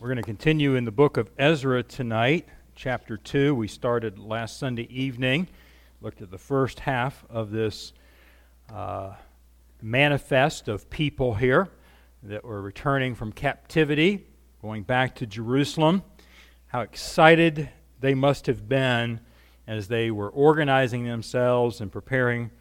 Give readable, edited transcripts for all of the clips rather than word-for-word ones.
We're going to continue in the book of Ezra tonight, chapter 2. We started last Sunday evening, looked at the first half of this manifest of people here that were returning from captivity, going back to Jerusalem. How excited they must have been as they were organizing themselves and preparing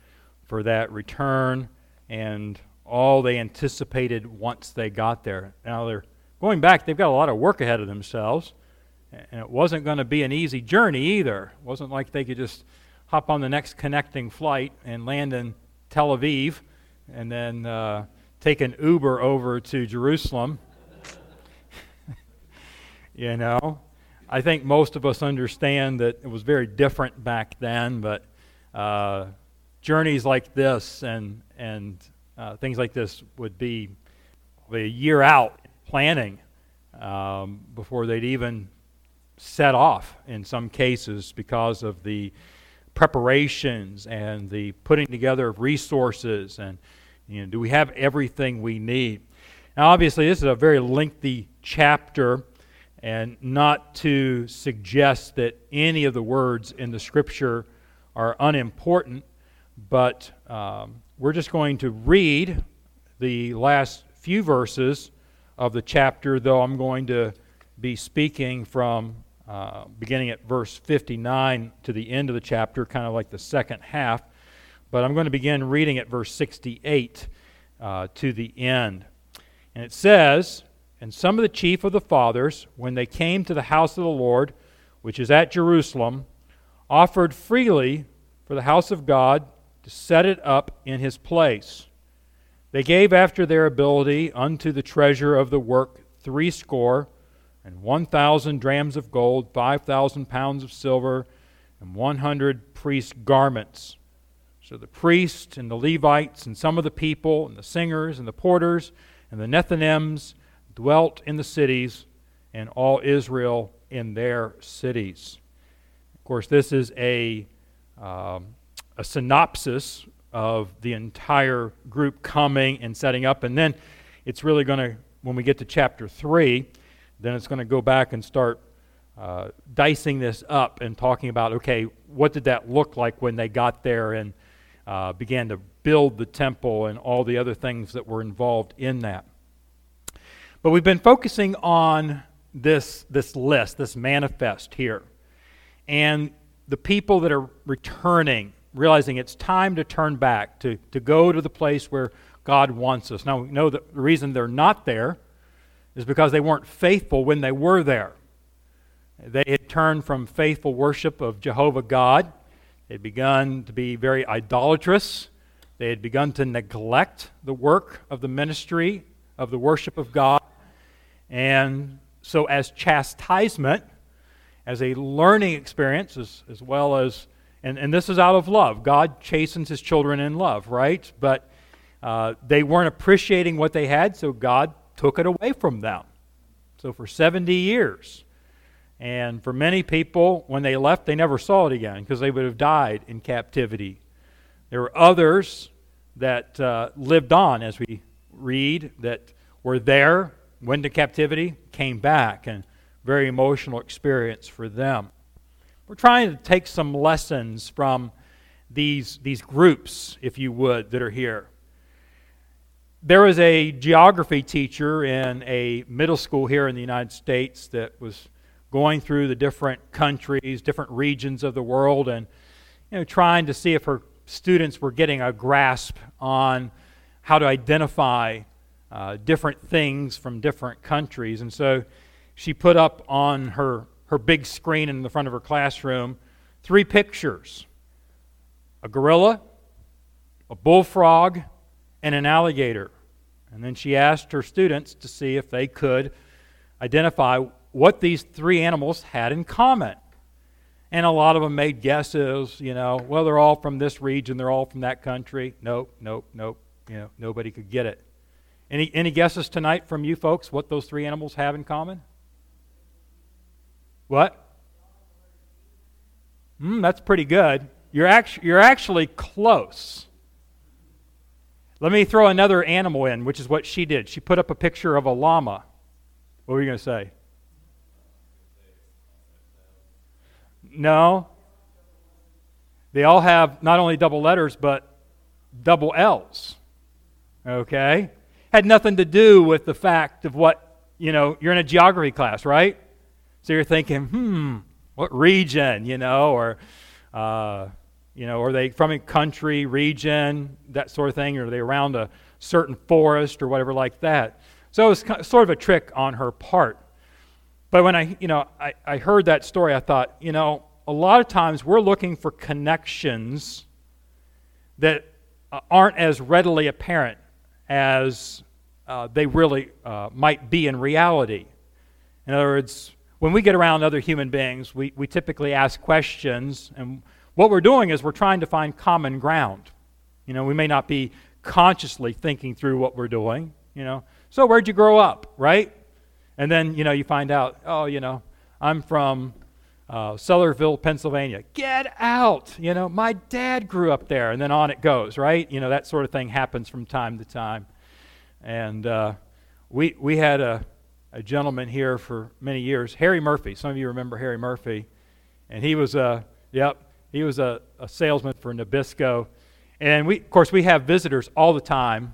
for that return and all they anticipated once they got there. Now they're going back, they've got a lot of work ahead of themselves, and it wasn't going to be an easy journey either. It wasn't like they could just hop on the next connecting flight and land in Tel Aviv and then take an Uber over to Jerusalem. You know, I think most of us understand that it was very different back then, but journeys like this and things like this would be a year out planning before they'd even set off in some cases because of the preparations and the putting together of resources and, you know, do we have everything we need? Now, obviously, this is a very lengthy chapter, and not to suggest that any of the words in the Scripture are unimportant, but we're just going to read the last few verses of the chapter, though I'm going to be speaking from beginning at verse 59 to the end of the chapter, kind of like the second half. But I'm going to begin reading at verse 68 to the end. And it says, "And some of the chief of the fathers, when they came to the house of the Lord, which is at Jerusalem, offered freely for the house of God to set it up in his place. They gave after their ability unto the treasure of the work 361,000 drams of gold, 5,000 pounds of silver, and 100 priest garments. So the priests and the Levites and some of the people and the singers and the porters and the Nethinims dwelt in the cities, and all Israel in their cities." Of course, this is a synopsis of the entire group coming and setting up, and then it's really going to, when we get to chapter 3, then it's going to go back and start dicing this up and talking about, okay, what did that look like when they got there and began to build the temple and all the other things that were involved in that. But we've been focusing on this list, this manifest here, and the people that are returning, realizing it's time to turn back, to go to the place where God wants us. Now, we know that the reason they're not there is because they weren't faithful when they were there. They had turned from faithful worship of Jehovah God. They had begun to be very idolatrous. They had begun to neglect the work of the ministry of the worship of God. And so as chastisement, as a learning experience, as well as, and this is out of love. God chastens his children in love, right? But they weren't appreciating what they had, so God took it away from them. So for 70 years, and for many people, when they left, they never saw it again because they would have died in captivity. There were others that lived on, as we read, that were there, went to captivity, came back, and very emotional experience for them. We're trying to take some lessons from these groups, if you would, that are here. There was a geography teacher in a middle school here in the United States that was going through the different countries, different regions of the world, and, you know, trying to see if her students were getting a grasp on how to identify different things from different countries. And so she put up on her big screen in the front of her classroom 3 pictures: a gorilla, a bullfrog, and an alligator. And then she asked her students to see if they could identify what these 3 animals had in common. And a lot of them made guesses, you know, well, they're all from this region, they're all from that country. Nope. You know, nobody could get it. Any guesses tonight from you folks what those 3 animals have in common? What? That's pretty good. You're actually close. Let me throw another animal in, which is what she did. She put up a picture of a llama. What were you going to say? No. They all have not only double letters, but double L's. Okay? Had nothing to do with the fact of what, you know, you're in a geography class, right? So you're thinking, what region, you know, or, are they from a country, region, that sort of thing, or are they around a certain forest or whatever like that. So it was sort of a trick on her part. But when I heard that story, I thought, a lot of times we're looking for connections that aren't as readily apparent as they really might be in reality. In other words, when we get around other human beings, we typically ask questions, and what we're doing is we're trying to find common ground. We may not be consciously thinking through what we're doing, So where'd you grow up, right? And then, you find out, I'm from Cellarville, Pennsylvania. Get out! My dad grew up there. And then on it goes, right? That sort of thing happens from time to time. And we had a gentleman here for many years, Harry Murphy. Some of you remember Harry Murphy. And he was a salesman for Nabisco. And we have visitors all the time.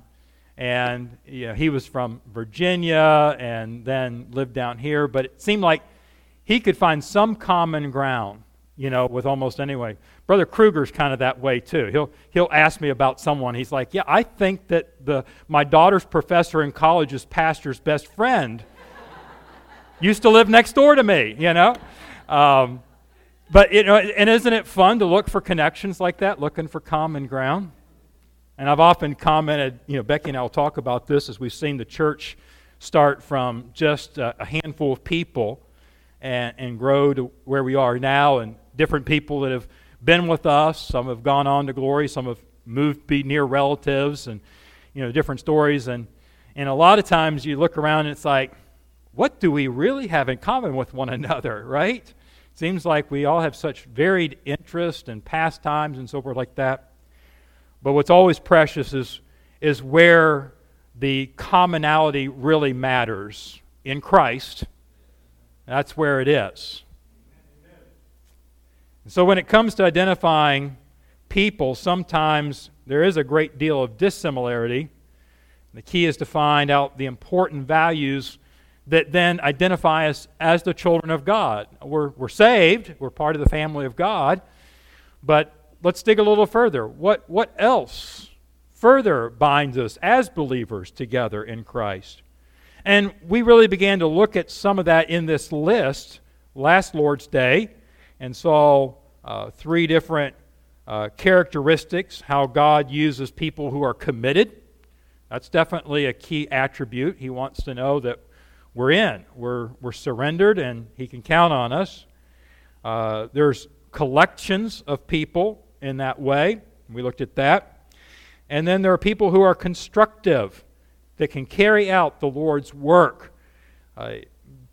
And he was from Virginia and then lived down here, but it seemed like he could find some common ground, with almost anyone. Brother Kruger's kind of that way too. He'll ask me about someone. He's like, "Yeah, I think that my daughter's professor in college is pastor's best friend. Used to live next door to me, But and isn't it fun to look for connections like that, looking for common ground? And I've often commented, Becky and I will talk about this as we've seen the church start from just a handful of people and grow to where we are now, and different people that have been with us. Some have gone on to glory. Some have moved to be near relatives, and, different stories. And a lot of times you look around and it's like, what do we really have in common with one another, right? It seems like we all have such varied interests and pastimes and so forth like that. But what's always precious is where the commonality really matters in Christ. That's where it is. And so when it comes to identifying people, sometimes there is a great deal of dissimilarity. The key is to find out the important values that then identify us as the children of God. We're saved. We're part of the family of God. But let's dig a little further. What else further binds us as believers together in Christ? And we really began to look at some of that in this list last Lord's Day, and saw three different characteristics, how God uses people who are committed. That's definitely a key attribute. He wants to know that we're in. We're surrendered, and He can count on us. There's collections of people in that way. We looked at that. And then there are people who are constructive, that can carry out the Lord's work.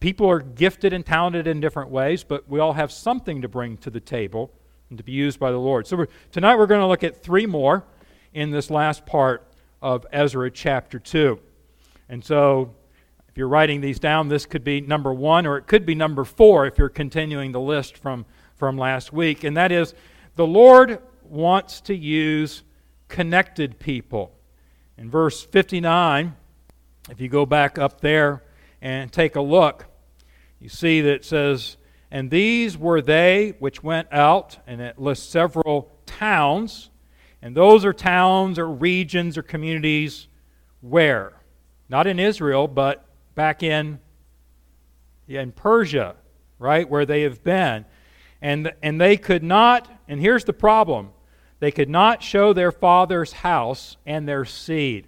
People are gifted and talented in different ways, but we all have something to bring to the table and to be used by the Lord. So tonight we're going to look at three more in this last part of Ezra chapter 2. And so if you're writing these down, this could be number 1, or it could be number 4 if you're continuing the list from last week. And that is, the Lord wants to use connected people. In verse 59, if you go back up there and take a look, you see that it says, "And these were they which went out," and it lists several towns, and those are towns or regions or communities where? Not in Israel, but back in Persia, right, where they have been. And they could not, and here's the problem, they could not show their father's house and their seed.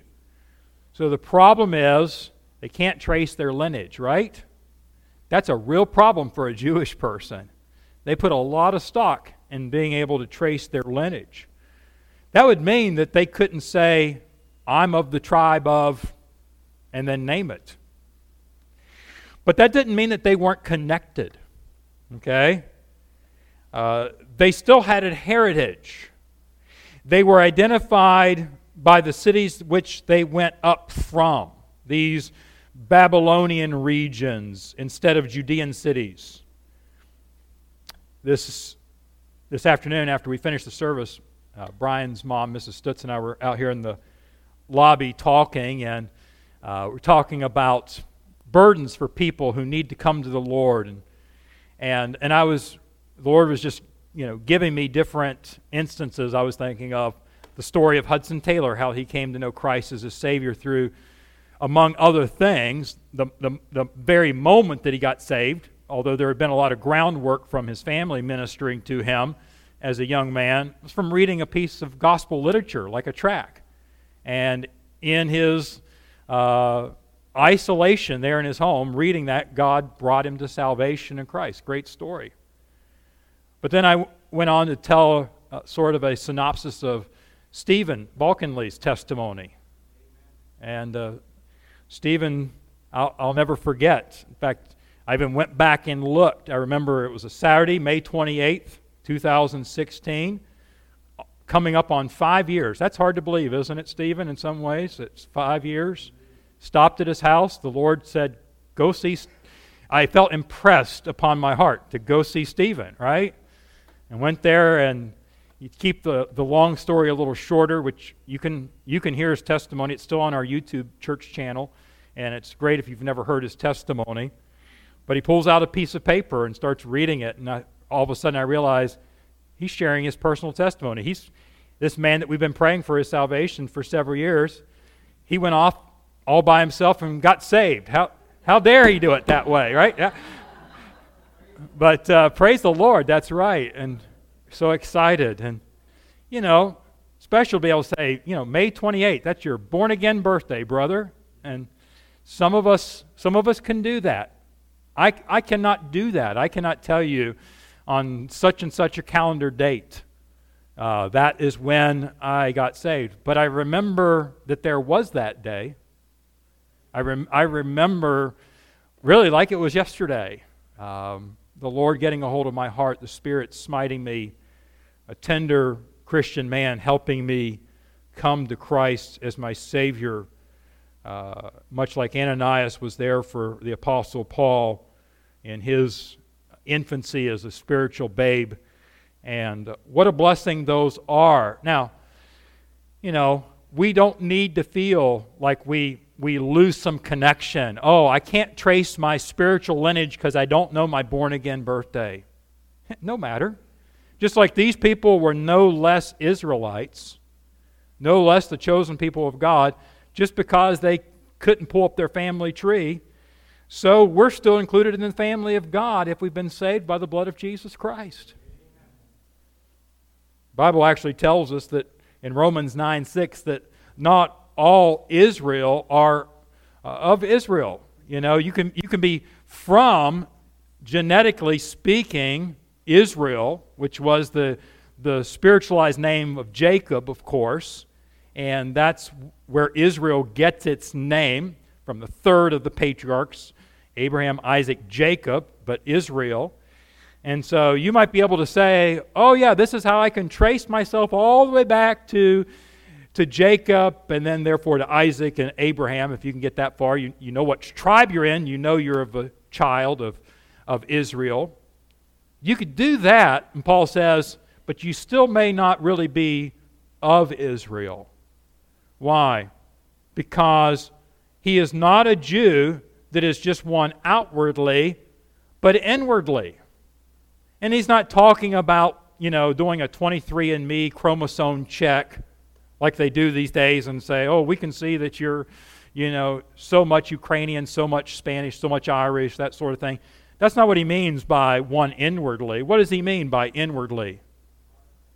So the problem is they can't trace their lineage, right? That's a real problem for a Jewish person. They put a lot of stock in being able to trace their lineage. That would mean that they couldn't say, "I'm of the tribe of," and then name it. But that didn't mean that they weren't connected, okay? They still had a heritage. They were identified by the cities which they went up from, these Babylonian regions instead of Judean cities. This afternoon, after we finished the service, Brian's mom, Mrs. Stutz, and I were out here in the lobby talking, and we're talking about burdens for people who need to come to the Lord, and I was, the Lord was just, you know, giving me different instances. I was thinking of the story of Hudson Taylor, how he came to know Christ as his Savior through, among other things, the very moment that he got saved. Although there had been a lot of groundwork from his family ministering to him as a young man, it was from reading a piece of gospel literature, like a tract. And in his isolation there in his home, reading that, God brought him to salvation in Christ. Great story. But then I went on to tell sort of a synopsis of Stephen Balkenley's testimony. And Stephen, I'll never forget. In fact, I even went back and looked. I remember it was a Saturday, May 28th, 2016, coming up on 5 years. That's hard to believe, isn't it, Stephen? In some ways, it's 5 years. Stopped at his house. The Lord said, go see. I felt impressed upon my heart to go see Stephen, right? And went there, and you keep the long story a little shorter, which you can hear his testimony. It's still on our YouTube church channel, and it's great if you've never heard his testimony. But he pulls out a piece of paper and starts reading it, and all of a sudden I realize he's sharing his personal testimony. He's this man that we've been praying for his salvation for several years. He went off all by himself and got saved. How dare he do it that way, right? Yeah. But praise the Lord, that's right, and so excited. And, you know, special to be able to say, you know, May 28th, that's your born-again birthday, brother. And some of us can do that. I cannot do that. I cannot tell you on such and such a calendar date, that is when I got saved. But I remember that there was that day. I remember really like it was yesterday, the Lord getting a hold of my heart, the Spirit smiting me, a tender Christian man helping me come to Christ as my Savior. Much like Ananias was there for the Apostle Paul in his infancy as a spiritual babe. And what a blessing those are. Now, you know, we don't need to feel like we lose some connection. Oh, I can't trace my spiritual lineage because I don't know my born-again birthday. No matter. Just like these people were no less Israelites, no less the chosen people of God, just because they couldn't pull up their family tree. So we're still included in the family of God if we've been saved by the blood of Jesus Christ. The Bible actually tells us that in Romans 9:6 that not all Israel are of Israel. You know, you can be from, genetically speaking, Israel, which was the spiritualized name of Jacob, of course. And that's where Israel gets its name, from the third of the patriarchs, Abraham, Isaac, Jacob, but Israel. And so you might be able to say, oh yeah, this is how I can trace myself all the way back to Jacob, and then therefore to Isaac and Abraham. If you can get that far, you know what tribe you're in, you know you're of a child of Israel. You could do that, and Paul says, but you still may not really be of Israel. Why? Because he is not a Jew that is just one outwardly, but inwardly. And he's not talking about, you know, doing a 23andMe chromosome check like they do these days and say, oh, we can see that you're, you know, so much Ukrainian, so much Spanish, so much Irish, that sort of thing. That's not what he means by one inwardly. What does he mean by inwardly?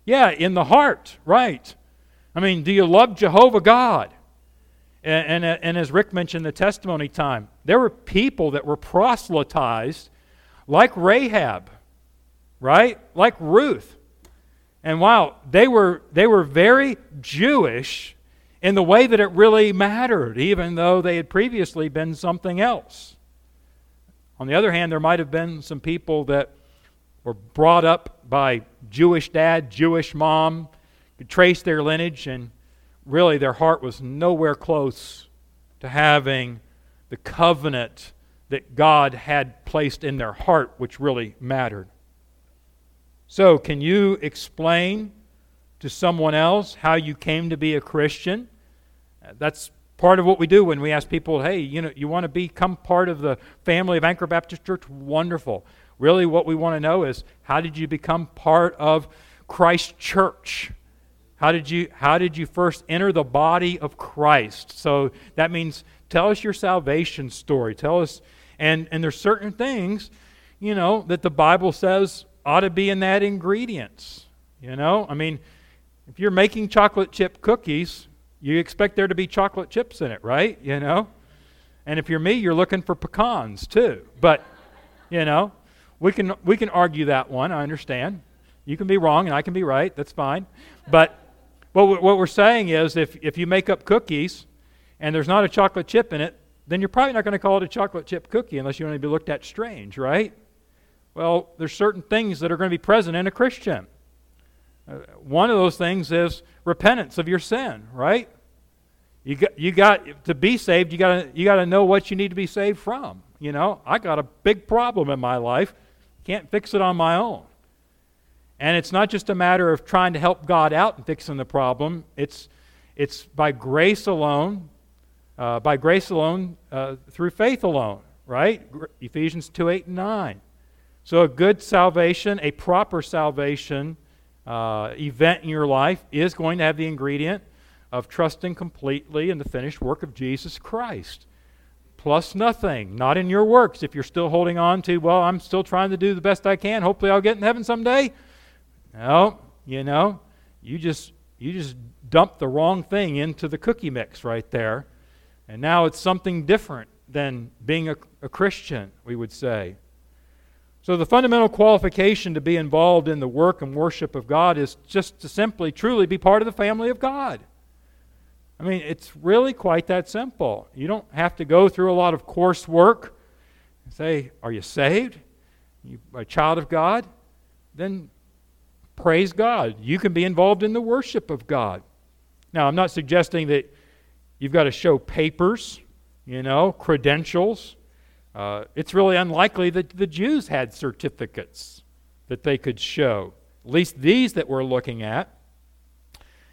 Yeah, in the heart, right. I mean, do you love Jehovah God? And as Rick mentioned the testimony time, there were people that were proselytized like Rahab, right? Like Ruth. And wow, they were very Jewish in the way that it really mattered, even though they had previously been something else. On the other hand, there might have been some people that were brought up by Jewish dad, Jewish mom, could trace their lineage, and really their heart was nowhere close to having the covenant that God had placed in their heart, which really mattered. So, can you explain to someone else how you came to be a Christian? That's part of what we do when we ask people, hey, you know, you want to become part of the family of Anchor Baptist Church? Wonderful. Really, what we want to know is, how did you become part of Christ Church? How did you first enter the body of Christ? So that means tell us your salvation story. Tell us, and there's certain things, you know, that the Bible says ought to be in that ingredients. You know, I mean, if you're making chocolate chip cookies, you expect there to be chocolate chips in it, right? You know, and if you're me, you're looking for pecans too. But you know, we can argue that one. I understand. You can be wrong and I can be right. That's fine. But what we're saying is, if you make up cookies and there's not a chocolate chip in it, then you're probably not going to call it a chocolate chip cookie unless you want to be looked at strange, right? Well, there's certain things that are going to be present in a Christian. One of those things is repentance of your sin, right? You got to be saved. You got to know what you need to be saved from. You know, I got a big problem in my life. Can't fix it on my own. And it's not just a matter of trying to help God out and fixing the problem. It's by grace alone, through faith alone, right? Ephesians 2:8-9. So a good salvation, a proper salvation event in your life is going to have the ingredient of trusting completely in the finished work of Jesus Christ. Plus nothing, not in your works. If you're still holding on to, well, I'm still trying to do the best I can. Hopefully I'll get in heaven someday. No, you know, you just dumped the wrong thing into the cookie mix right there. And now it's something different than being a Christian, we would say. So the fundamental qualification to be involved in the work and worship of God is just to simply, truly be part of the family of God. I mean, it's really quite that simple. You don't have to go through a lot of coursework and say, are you saved? Are you a child of God? Then praise God. You can be involved in the worship of God. Now, I'm not suggesting that you've got to show papers, you know, credentials. It's really unlikely that the Jews had certificates that they could show, at least these that we're looking at.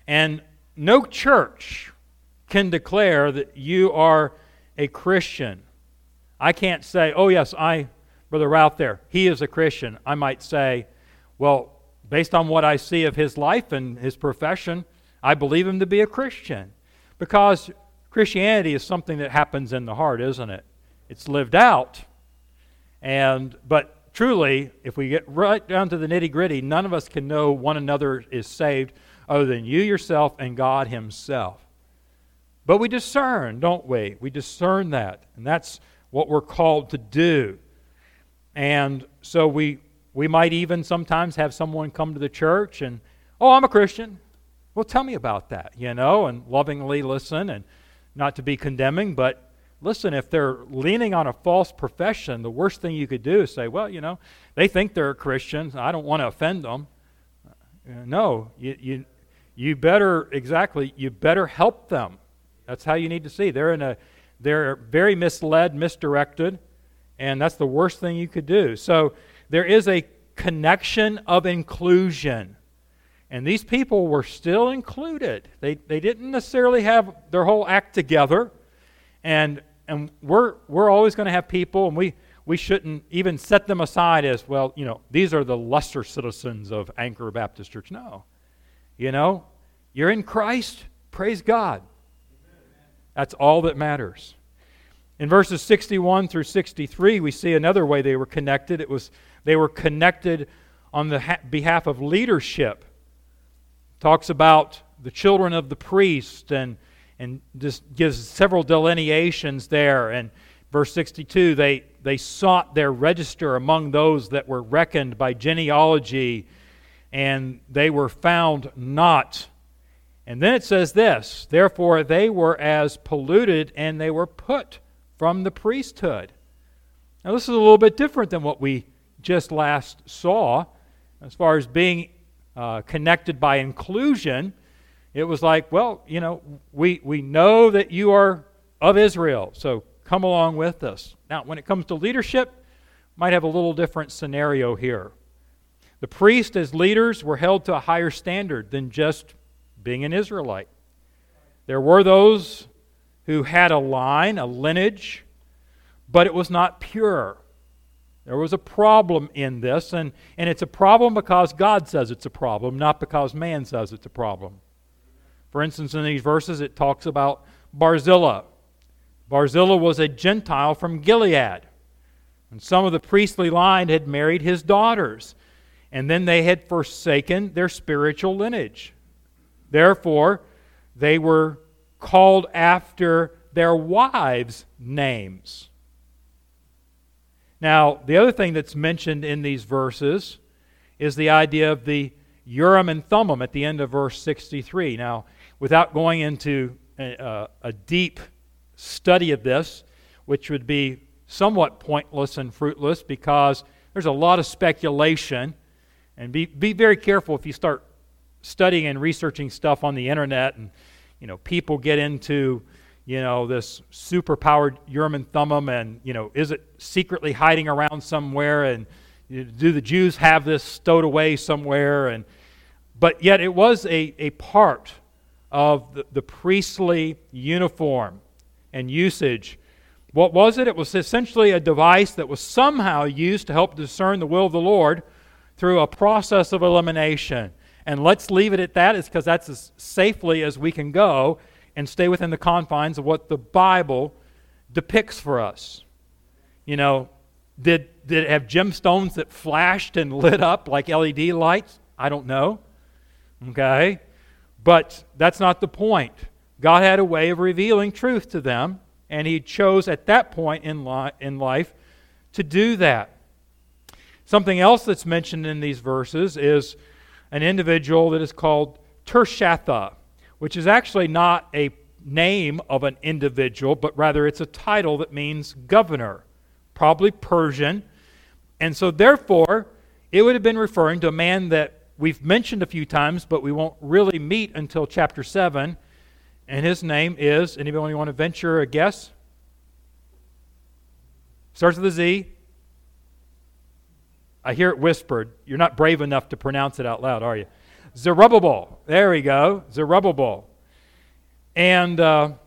And no church can declare that you are a Christian. I can't say, oh yes, Brother Ralph there, he is a Christian. I might say, well, based on what I see of his life and his profession, I believe him to be a Christian. Because Christianity is something that happens in the heart, isn't it? It's lived out. But truly, if we get right down to the nitty-gritty, none of us can know one another is saved other than you yourself and God Himself. But we discern, don't we? We discern that. And that's what we're called to do. And so we might even sometimes have someone come to the church and, oh, I'm a Christian. Well, tell me about that, you know, and lovingly listen, and not to be condemning, but listen, if they're leaning on a false profession, the worst thing you could do is say, well, you know, they think they're Christians. I don't want to offend them. No, you better help them. That's how you need to see. They're very misled, misdirected, and that's the worst thing you could do. So there is a connection of inclusion. And these people were still included. They didn't necessarily have their whole act together. And we're always going to have people, and we shouldn't even set them aside as, well, you know, these are the lesser citizens of Anchor Baptist Church. No. You know, you're in Christ. Praise God. That's all that matters. In verses 61 through 63, we see another way they were connected. It was they were connected on the behalf of leadership. Talks about the children of the priest and just gives several delineations there. And verse 62, they sought their register among those that were reckoned by genealogy, and they were found not. And then it says this, therefore they were as polluted, and they were put from the priesthood. Now this is a little bit different than what we just last saw as far as being connected by inclusion. It was like, well, you know, we know that you are of Israel, so come along with us. Now, when it comes to leadership, might have a little different scenario here. The priests as leaders were held to a higher standard than just being an Israelite. There were those who had a line, a lineage, but it was not pure. There was a problem in this, and it's a problem because God says it's a problem, not because man says it's a problem. For instance, in these verses, it talks about Barzilla. Barzilla was a Gentile from Gilead, and some of the priestly line had married his daughters, and then they had forsaken their spiritual lineage. Therefore, they were called after their wives' names. Now, the other thing that's mentioned in these verses is the idea of the Urim and Thummim at the end of verse 63. Now, without going into a deep study of this, which would be somewhat pointless and fruitless because there's a lot of speculation, and be very careful if you start studying and researching stuff on the internet, and people get into this superpowered Urim and Thummim, and is it secretly hiding around somewhere, and do the Jews have this stowed away somewhere? And but yet it was a part of the priestly uniform and usage. What was it? It was essentially a device that was somehow used to help discern the will of the Lord through a process of elimination. And let's leave it at that, is because that's as safely as we can go and stay within the confines of what the Bible depicts for us. Did it have gemstones that flashed and lit up like LED lights? I don't know. Okay? But that's not the point. God had a way of revealing truth to them, and He chose at that point in life to do that. Something else that's mentioned in these verses is an individual that is called Tershatha, which is actually not a name of an individual, but rather it's a title that means governor, probably Persian. And so therefore, it would have been referring to a man that we've mentioned a few times, but we won't really meet until chapter 7. And his name is, anybody want to venture a guess? Starts with a Z. I hear it whispered. You're not brave enough to pronounce it out loud, are you? Zerubbabel. There we go. Zerubbabel. And all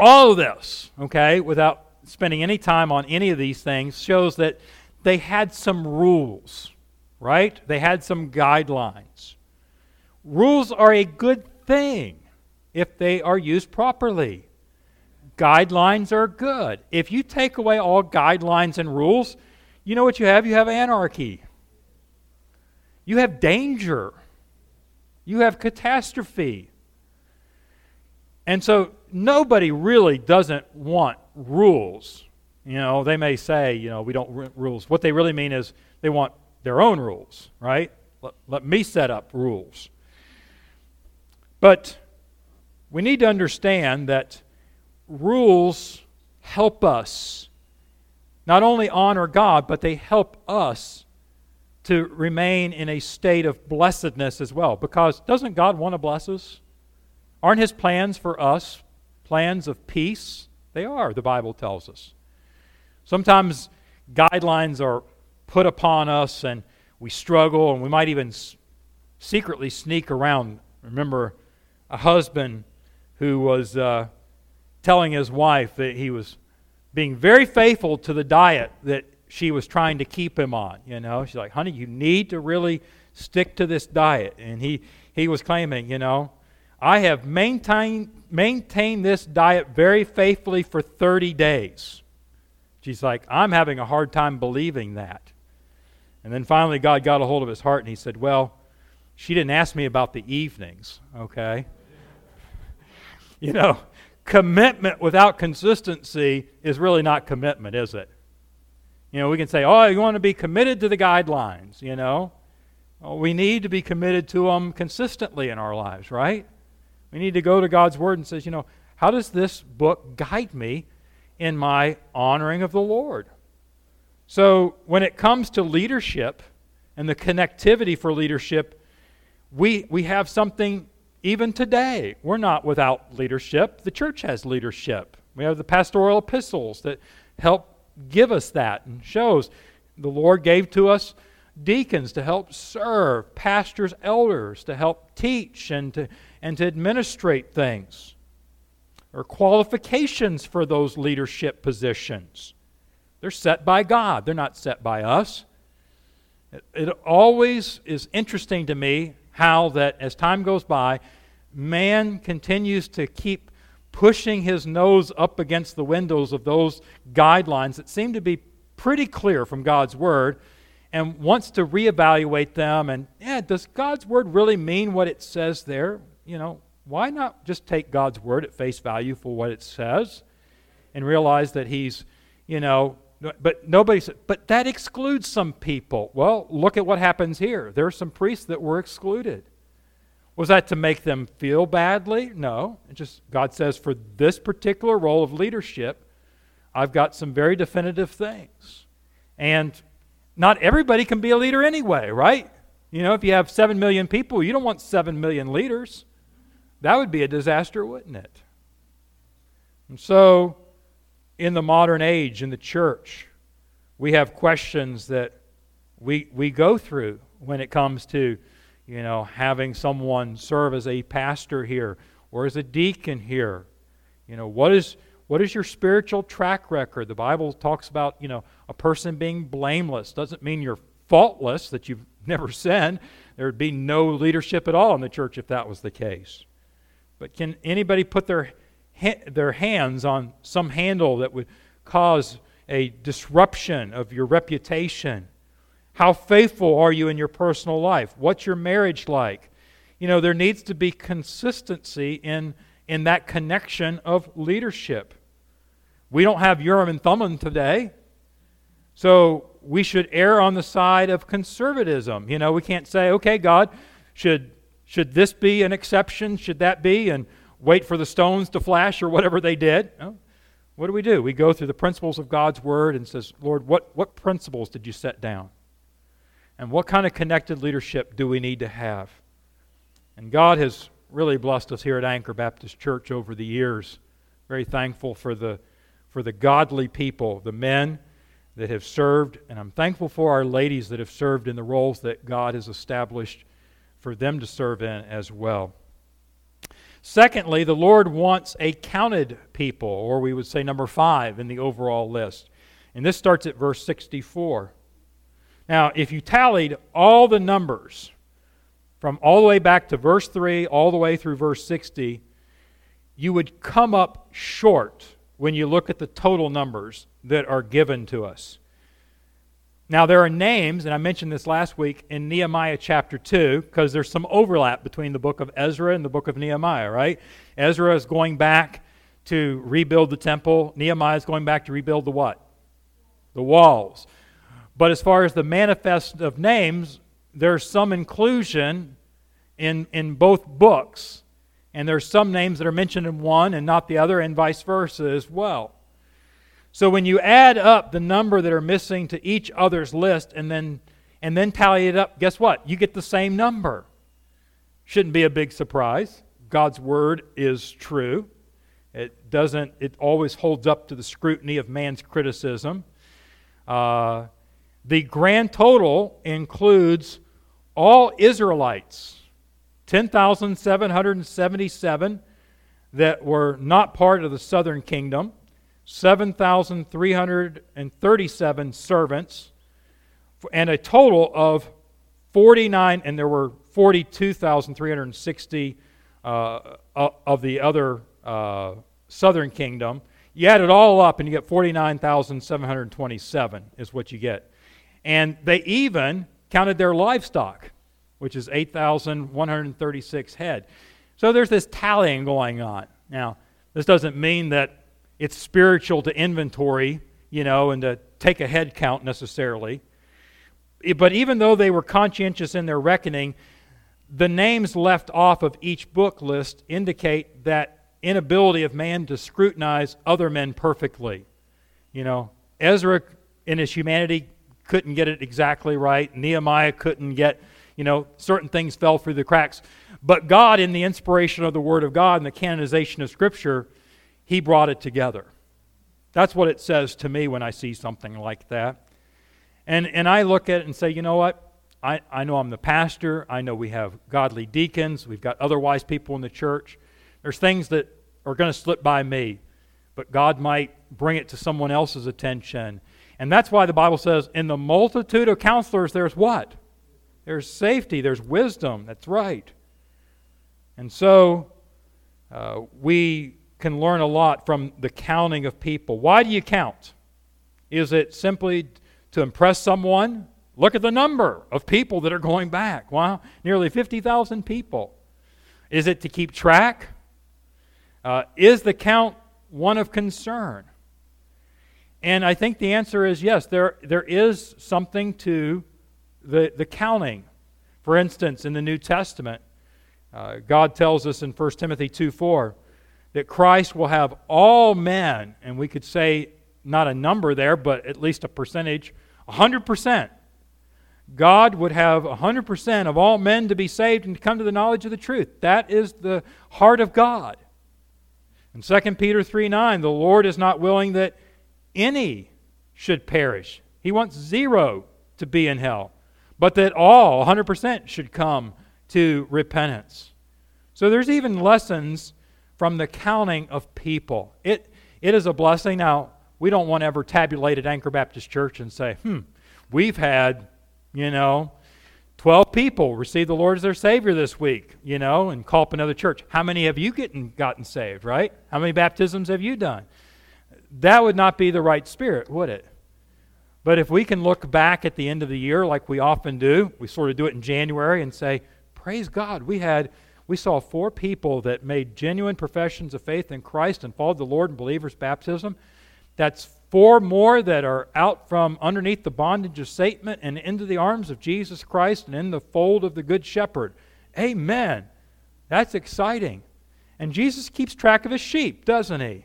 of this, okay, without spending any time on any of these things, shows that they had some rules, right? They had some guidelines. Rules are a good thing if they are used properly. Guidelines are good. If you take away all guidelines and rules, you know what you have? You have anarchy. You have danger. You have catastrophe. And so nobody really doesn't want rules. They may say, we don't want rules. What they really mean is they want their own rules, right? Let me set up rules. But we need to understand that rules help us not only honor God, but they help us to remain in a state of blessedness as well. Because doesn't God want to bless us? Aren't His plans for us plans of peace? They are, the Bible tells us. Sometimes guidelines are put upon us and we struggle, and we might even secretly sneak around. Remember a husband who was telling his wife that he was being very faithful to the diet that she was trying to keep him on. She's like, honey, you need to really stick to this diet. And he was claiming, I have maintained this diet very faithfully for 30 days. She's like, I'm having a hard time believing that. And then finally God got a hold of his heart, and He said, well, she didn't ask me about the evenings, okay? Commitment without consistency is really not commitment, is it? We can say, oh, you want to be committed to the guidelines, Well, we need to be committed to them consistently in our lives, right? We need to go to God's Word and say, how does this book guide me in my honoring of the Lord? So when it comes to leadership and the connectivity for leadership, we have something. Even today, we're not without leadership. The church has leadership. We have the pastoral epistles that help give us that and shows the Lord gave to us deacons to help serve, pastors, elders to help teach and to administrate things, or qualifications for those leadership positions. They're set by God. They're not set by us. It always is interesting to me how that as time goes by, man continues to keep pushing his nose up against the windows of those guidelines that seem to be pretty clear from God's Word, and wants to reevaluate them. And does God's Word really mean what it says there? You know, why not just take God's Word at face value for what it says and realize that He's, you know, but nobody said, but that excludes some people. Well, look at what happens here. There are some priests that were excluded. Was that to make them feel badly? No. It just, God says, for this particular role of leadership, I've got some very definitive things. And not everybody can be a leader anyway, right? You know, if you have 7 million people, you don't want 7 million leaders. That would be a disaster, wouldn't it? And so, in the modern age, in the church, we have questions that we go through when it comes to, you know, having someone serve as a pastor here or as a deacon here. You know, what is your spiritual track record? The Bible talks about, you know, a person being blameless. Doesn't mean you're faultless, that you've never sinned. There would be no leadership at all in the church if that was the case. But can anybody put their hands on some handle that would cause a disruption of your reputation? How faithful are you in your personal life? What's your marriage like? You know, there needs to be consistency in that connection of leadership. We don't have Urim and Thummim today, so we should err on the side of conservatism. You know, we can't say, okay, God, should this be an exception? Should that be? And wait for the stones to flash or whatever they did. No. What do? We go through the principles of God's Word and says, Lord, what principles did you set down? And what kind of connected leadership do we need to have? And God has really blessed us here at Anchor Baptist Church over the years. Very thankful for the godly people, the men that have served, and I'm thankful for our ladies that have served in the roles that God has established for them to serve in as well. Secondly, the Lord wants a counted people, or we would say number 5 in the overall list. And this starts at verse 64. Now, if you tallied all the numbers from all the way back to verse 3, all the way through verse 60, you would come up short when you look at the total numbers that are given to us. Now, there are names, and I mentioned this last week, in Nehemiah chapter 2, because there's some overlap between the book of Ezra and the book of Nehemiah, right? Ezra is going back to rebuild the temple. Nehemiah is going back to rebuild the what? The walls. But as far as the manifest of names, there's some inclusion in both books, and there's some names that are mentioned in one and not the other, and vice versa as well. So when you add up the number that are missing to each other's list and then tally it up, guess what? You get the same number. Shouldn't be a big surprise. God's Word is true. It always holds up to the scrutiny of man's criticism. The grand total includes all Israelites, 10,777 that were not part of the southern kingdom, 7,337 servants, and a total of 49, and there were 42,360 of the other southern kingdom. You add it all up and you get 49,727 is what you get. And they even counted their livestock, which is 8,136 head. So there's this tallying going on. Now, this doesn't mean that it's spiritual to inventory, you know, and to take a head count necessarily. But even though they were conscientious in their reckoning, the names left off of each book list indicate that inability of man to scrutinize other men perfectly. You know, Ezra in his humanity couldn't get it exactly right. Nehemiah couldn't get, you know, certain things fell through the cracks. But God, in the inspiration of the Word of God and the canonization of Scripture, He brought it together. That's what it says to me when I see something like that. And I look at it and say, you know what? I know I'm the pastor. I know we have godly deacons. We've got other wise people in the church. There's things that are going to slip by me, but God might bring it to someone else's attention. And that's why the Bible says, in the multitude of counselors, there's what? There's safety. There's wisdom. That's right. And so we can learn a lot from the counting of people. Why do you count? Is it simply to impress someone? Look at the number of people that are going back. Wow, nearly 50,000 people. Is it to keep track? Is the count one of concern? And I think the answer is yes, there is something to the counting. For instance, in the New Testament, God tells us in 1 Timothy 2:4 that Christ will have all men, and we could say not a number there, but at least a percentage, 100%. God would have 100% of all men to be saved and to come to the knowledge of the truth. That is the heart of God. In 2 Peter 3:9, the Lord is not willing that any should perish. He wants zero to be in hell, but that all, 100%, should come to repentance. So there's even lessons from the counting of people. It is a blessing. Now, we don't want to ever tabulate at Anchor Baptist Church and say, we've had 12 people receive the Lord as their Savior this week, and call up another church. How many have you gotten saved, right? How many baptisms have you done? That would not be the right spirit, would it? But if we can look back at the end of the year like we often do, we sort of do it in January and say, praise God, we saw 4 people that made genuine professions of faith in Christ and followed the Lord in believers' baptism. That's 4 more that are out from underneath the bondage of Satan and into the arms of Jesus Christ and in the fold of the Good Shepherd. Amen. That's exciting. And Jesus keeps track of his sheep, doesn't he?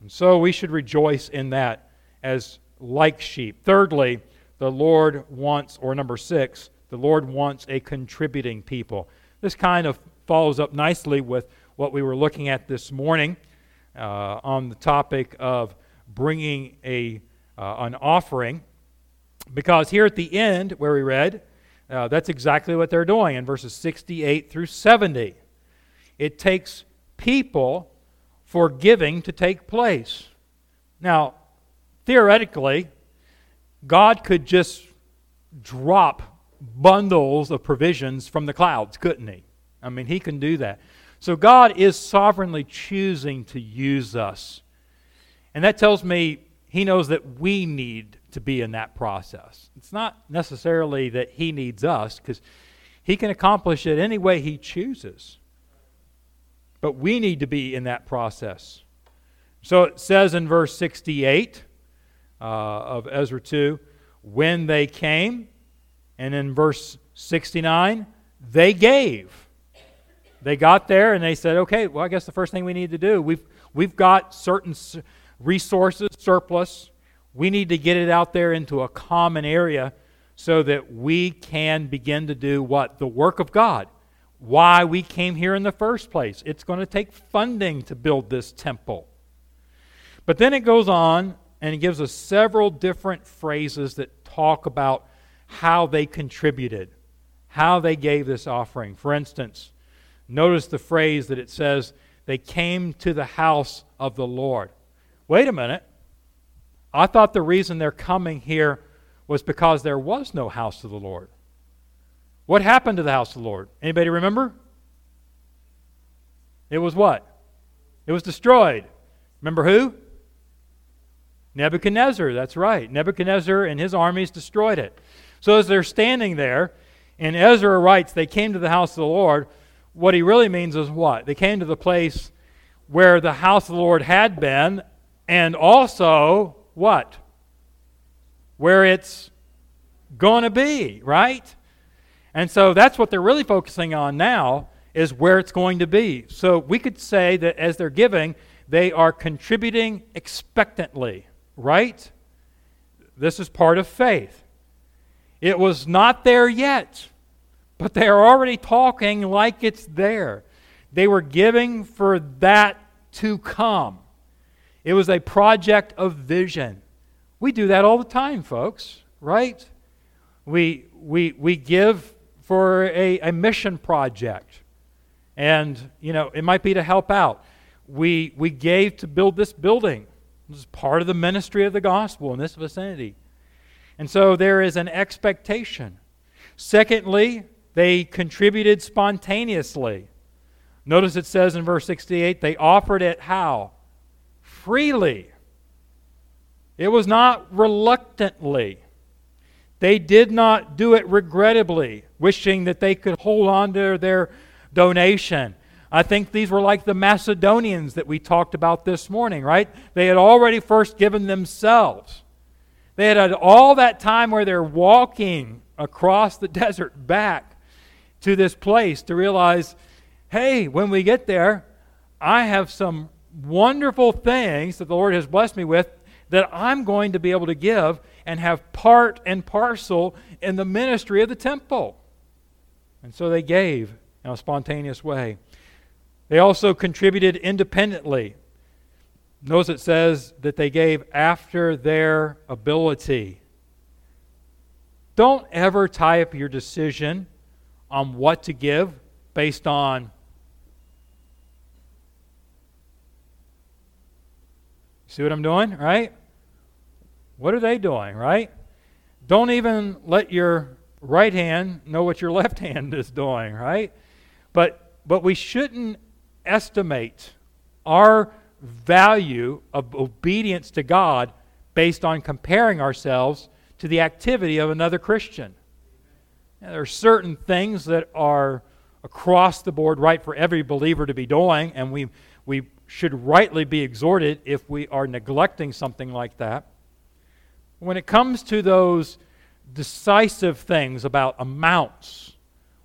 And so we should rejoice in that as like sheep. Thirdly, number 6, the Lord wants a contributing people. This kind of follows up nicely with what we were looking at this morning on the topic of bringing an offering, because here at the end where we read, that's exactly what they're doing in verses 68 through 70. It takes people for giving to take place. Now, theoretically, God could just drop bundles of provisions from the clouds, couldn't he? I mean, he can do that. So God is sovereignly choosing to use us. And that tells me he knows that we need to be in that process. It's not necessarily that he needs us, because he can accomplish it any way he chooses. But we need to be in that process. So it says in verse 68 of Ezra 2, when they came, and in verse 69, they gave. They got there and they said, okay, well, I guess the first thing we need to do, we've got certain resources, surplus. We need to get it out there into a common area so that we can begin to do what? The work of God. Why we came here in the first place. It's going to take funding to build this temple. But then it goes on and it gives us several different phrases that talk about how they contributed, how they gave this offering. For instance, notice the phrase that it says, they came to the house of the Lord. Wait a minute. I thought the reason they're coming here was because there was no house of the Lord. What happened to the house of the Lord? Anybody remember? It was what? It was destroyed. Remember who? Nebuchadnezzar, that's right. Nebuchadnezzar and his armies destroyed it. So as they're standing there, and Ezra writes, they came to the house of the Lord, what he really means is what? They came to the place where the house of the Lord had been, and also, what? Where it's going to be, right? And so that's what they're really focusing on now, is where it's going to be. So we could say that as they're giving, they are contributing expectantly, right? This is part of faith. It was not there yet, but they are already talking like it's there. They were giving for that to come. It was a project of vision. We do that all the time, folks, right? We give for a mission project, and you know it might be to help out. We gave to build this building. This is part of the ministry of the gospel in this vicinity. And so there is an expectation. Secondly, they contributed spontaneously. Notice it says in verse 68, they offered it how? Freely. It was not reluctantly. They did not do it regrettably, wishing that they could hold on to their donation. I think these were like the Macedonians that we talked about this morning, right? They had already first given themselves. They had all that time where they're walking across the desert back to this place to realize, hey, when we get there, I have some wonderful things that the Lord has blessed me with that I'm going to be able to give and have part and parcel in the ministry of the temple. And so they gave in a spontaneous way. They also contributed independently. Notice it says that they gave after their ability. Don't ever tie up your decision on what to give based on see what I'm doing, right? What are they doing, right? Don't even let your right hand know what your left hand is doing, right? But we shouldn't estimate our value of obedience to God based on comparing ourselves to the activity of another Christian. Now, there are certain things that are across the board right for every believer to be doing, and we should rightly be exhorted if we are neglecting something like that. When it comes to those decisive things about amounts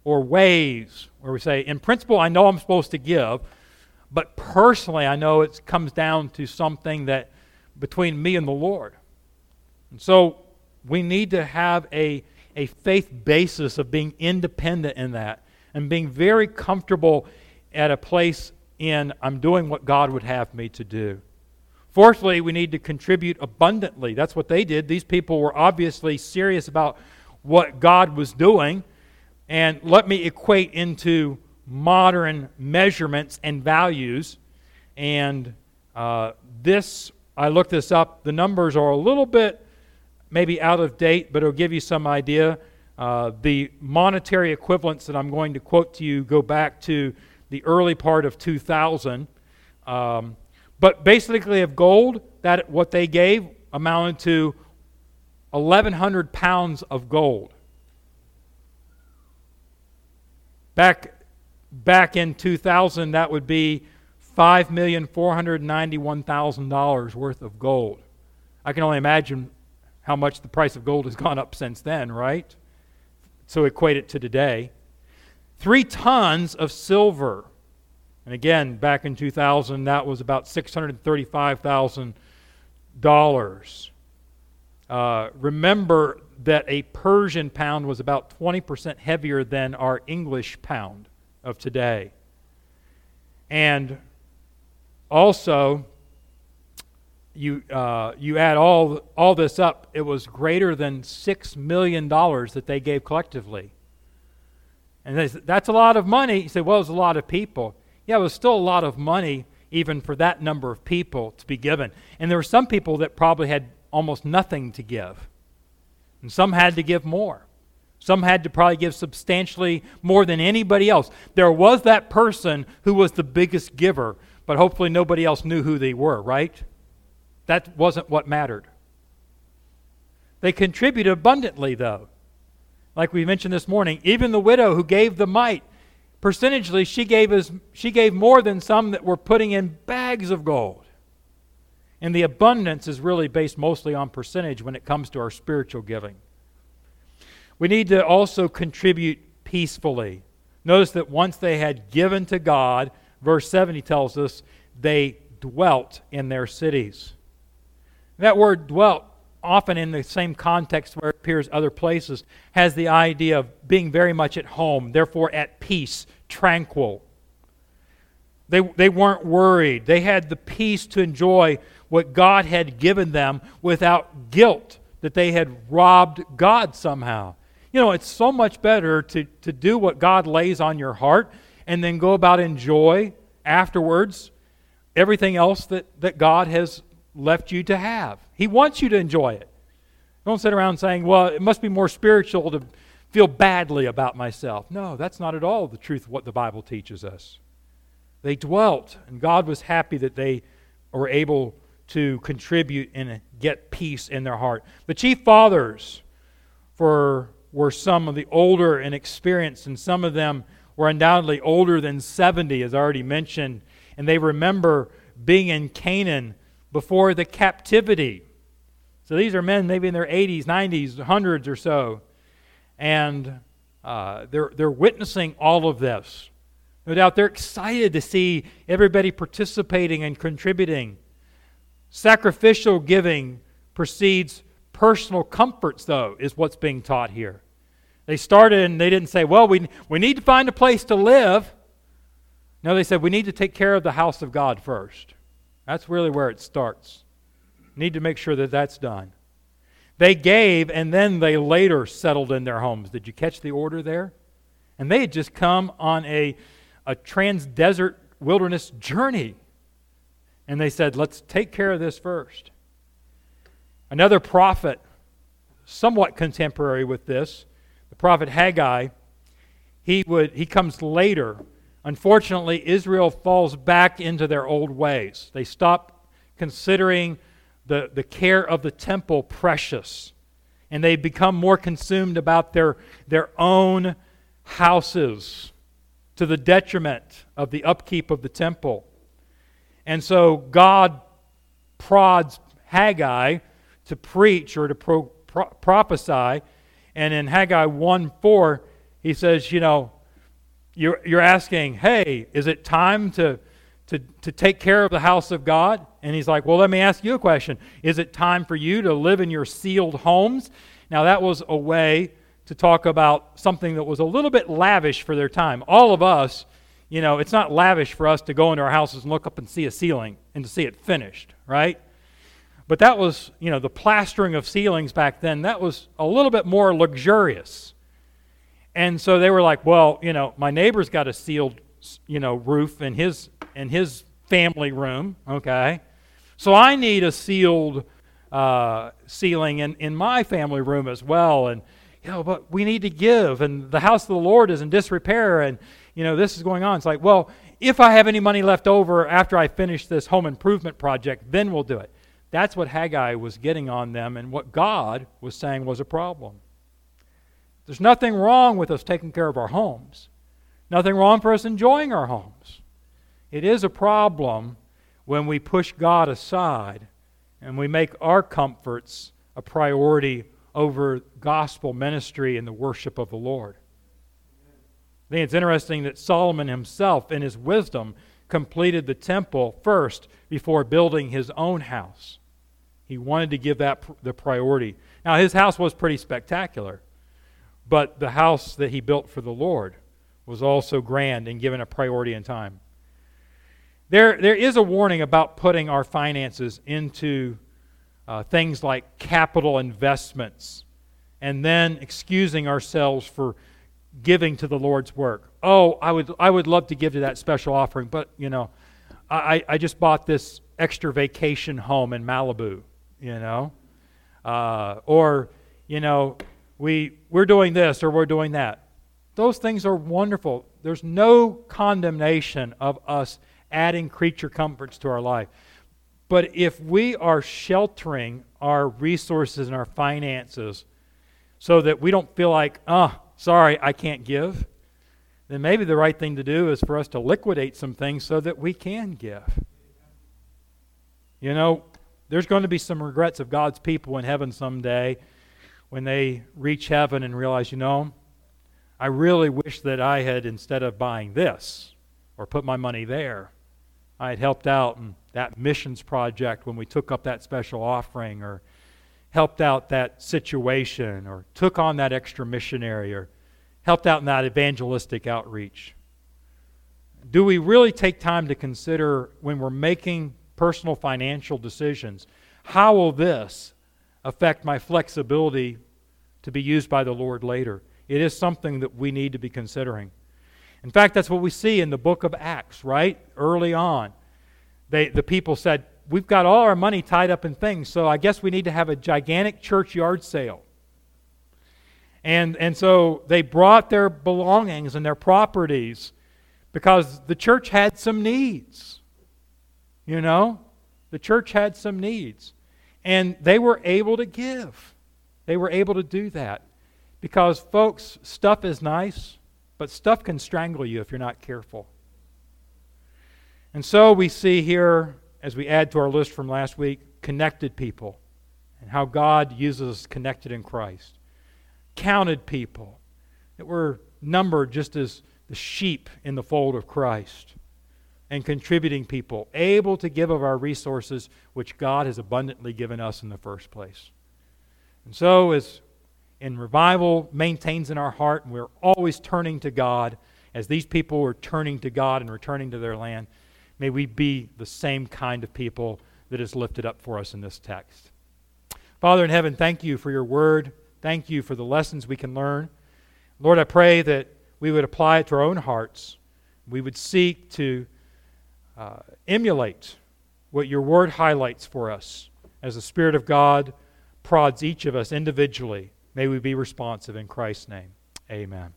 or ways where we say, in principle, I know I'm supposed to give, but personally, I know it comes down to something that between me and the Lord. And so we need to have a faith basis of being independent in that and being very comfortable at a place in I'm doing what God would have me to do. Fourthly, we need to contribute abundantly. That's what they did. These people were obviously serious about what God was doing. And let me equate into modern measurements and values, and I looked this up. The numbers are a little bit maybe out of date, but it'll give you some idea. The monetary equivalents that I'm going to quote to you go back to the early part of 2000, but basically of gold, that what they gave amounted to 1,100 pounds of gold. Back in 2000, that would be $5,491,000 worth of gold. I can only imagine how much the price of gold has gone up since then, right? So equate it to today. 3 tons of silver. And again, back in 2000, that was about $635,000. Remember that a Persian pound was about 20% heavier than our English pound of today. And also, you add all this up, it was greater than $6 million that they gave collectively. And that's a lot of money. You say, well, it was a lot of people. Yeah, it was still a lot of money, even for that number of people to be given. And there were some people that probably had almost nothing to give. And some had to give more. Some had to probably give substantially more than anybody else. There was that person who was the biggest giver, but hopefully nobody else knew who they were, right? That wasn't what mattered. They contributed abundantly, though. Like we mentioned this morning, even the widow who gave the mite, percentagely she gave more than some that were putting in bags of gold. And the abundance is really based mostly on percentage when it comes to our spiritual giving. We need to also contribute peacefully. Notice that once they had given to God, verse 70 tells us, they dwelt in their cities. That word dwelt, often in the same context where it appears other places, has the idea of being very much at home, therefore at peace, tranquil. They weren't worried. They had the peace to enjoy what God had given them without guilt that they had robbed God somehow. You know, it's so much better to do what God lays on your heart and then go about in joy afterwards everything else that God has left you to have. He wants you to enjoy it. Don't sit around saying, well, it must be more spiritual to feel badly about myself. No, that's not at all the truth of what the Bible teaches us. They dwelt, and God was happy that they were able to contribute and get peace in their heart. The chief fathers were some of the older and experienced, and some of them were undoubtedly older than 70, as I already mentioned, and they remember being in Canaan before the captivity. So these are men maybe in their 80s, 90s, hundreds or so, and they're witnessing all of this. No doubt they're excited to see everybody participating and contributing. Sacrificial giving precedes personal comforts, though, is what's being taught here. They started and they didn't say, well, we need to find a place to live. No, they said, we need to take care of the house of God first. That's really where it starts. Need to make sure that that's done. They gave and then they later settled in their homes. Did you catch the order there? And they had just come on a trans-desert wilderness journey. And they said, let's take care of this first. Another prophet, somewhat contemporary with this, the prophet Haggai, he comes later. Unfortunately, Israel falls back into their old ways. They stop considering the care of the temple precious. And they become more consumed about their own houses, to the detriment of the upkeep of the temple. And so God prods Haggai to preach or to prophesy. And in Haggai 1:4, he says, you know, you're asking, hey, is it time to take care of the house of God? And he's like, well, let me ask you a question. Is it time for you to live in your sealed homes? Now that was a way to talk about something that was a little bit lavish for their time. All of us, you know, it's not lavish for us to go into our houses and look up and see a ceiling and to see it finished, right? But that was, you know, the plastering of ceilings back then, that was a little bit more luxurious. And so they were like, well, you know, my neighbor's got a sealed, you know, roof in his family room, okay? So I need a sealed ceiling in my family room as well, and you know, but we need to give, and the house of the Lord is in disrepair, and, you know, this is going on. It's like, well, if I have any money left over after I finish this home improvement project, then we'll do it. That's what Haggai was getting on them, and what God was saying was a problem. There's nothing wrong with us taking care of our homes. Nothing wrong for us enjoying our homes. It is a problem when we push God aside and we make our comforts a priority over gospel ministry and the worship of the Lord. I think it's interesting that Solomon himself, in his wisdom, completed the temple first before building his own house. He wanted to give that the priority. Now, his house was pretty spectacular, but the house that he built for the Lord was also grand and given a priority in time. There is a warning about putting our finances into things like capital investments, and then excusing ourselves for giving to the Lord's work. Oh, I would love to give to that special offering, but you know, I just bought this extra vacation home in Malibu, you know, or you know, we're doing this or we're doing that. Those things are wonderful. There's no condemnation of us adding creature comforts to our life. But if we are sheltering our resources and our finances so that we don't feel like, sorry, I can't give, then maybe the right thing to do is for us to liquidate some things so that we can give. You know, there's going to be some regrets of God's people in heaven someday when they reach heaven and realize, you know, I really wish that I had, instead of buying this or put my money there, I had helped out and that missions project when we took up that special offering, or helped out that situation, or took on that extra missionary, or helped out in that evangelistic outreach. Do we really take time to consider when we're making personal financial decisions, how will this affect my flexibility to be used by the Lord later. It is something that we need to be considering. In fact, that's what we see in the book of Acts, right? Early on, the people said, we've got all our money tied up in things, so I guess we need to have a gigantic church yard sale. And so they brought their belongings and their properties because the church had some needs. You know? The church had some needs. And they were able to give. They were able to do that. Because, folks, stuff is nice, but stuff can strangle you if you're not careful. And so we see here, as we add to our list from last week, connected people and how God uses connected in Christ. Counted people that were numbered just as the sheep in the fold of Christ, and contributing people, able to give of our resources which God has abundantly given us in the first place. And so as in revival maintains in our heart, and we're always turning to God, as these people were turning to God and returning to their land, may we be the same kind of people that is lifted up for us in this text. Father in heaven, thank you for your word. Thank you for the lessons we can learn. Lord, I pray that we would apply it to our own hearts. We would seek to emulate what your word highlights for us. As the Spirit of God prods each of us individually, may we be responsive in Christ's name. Amen.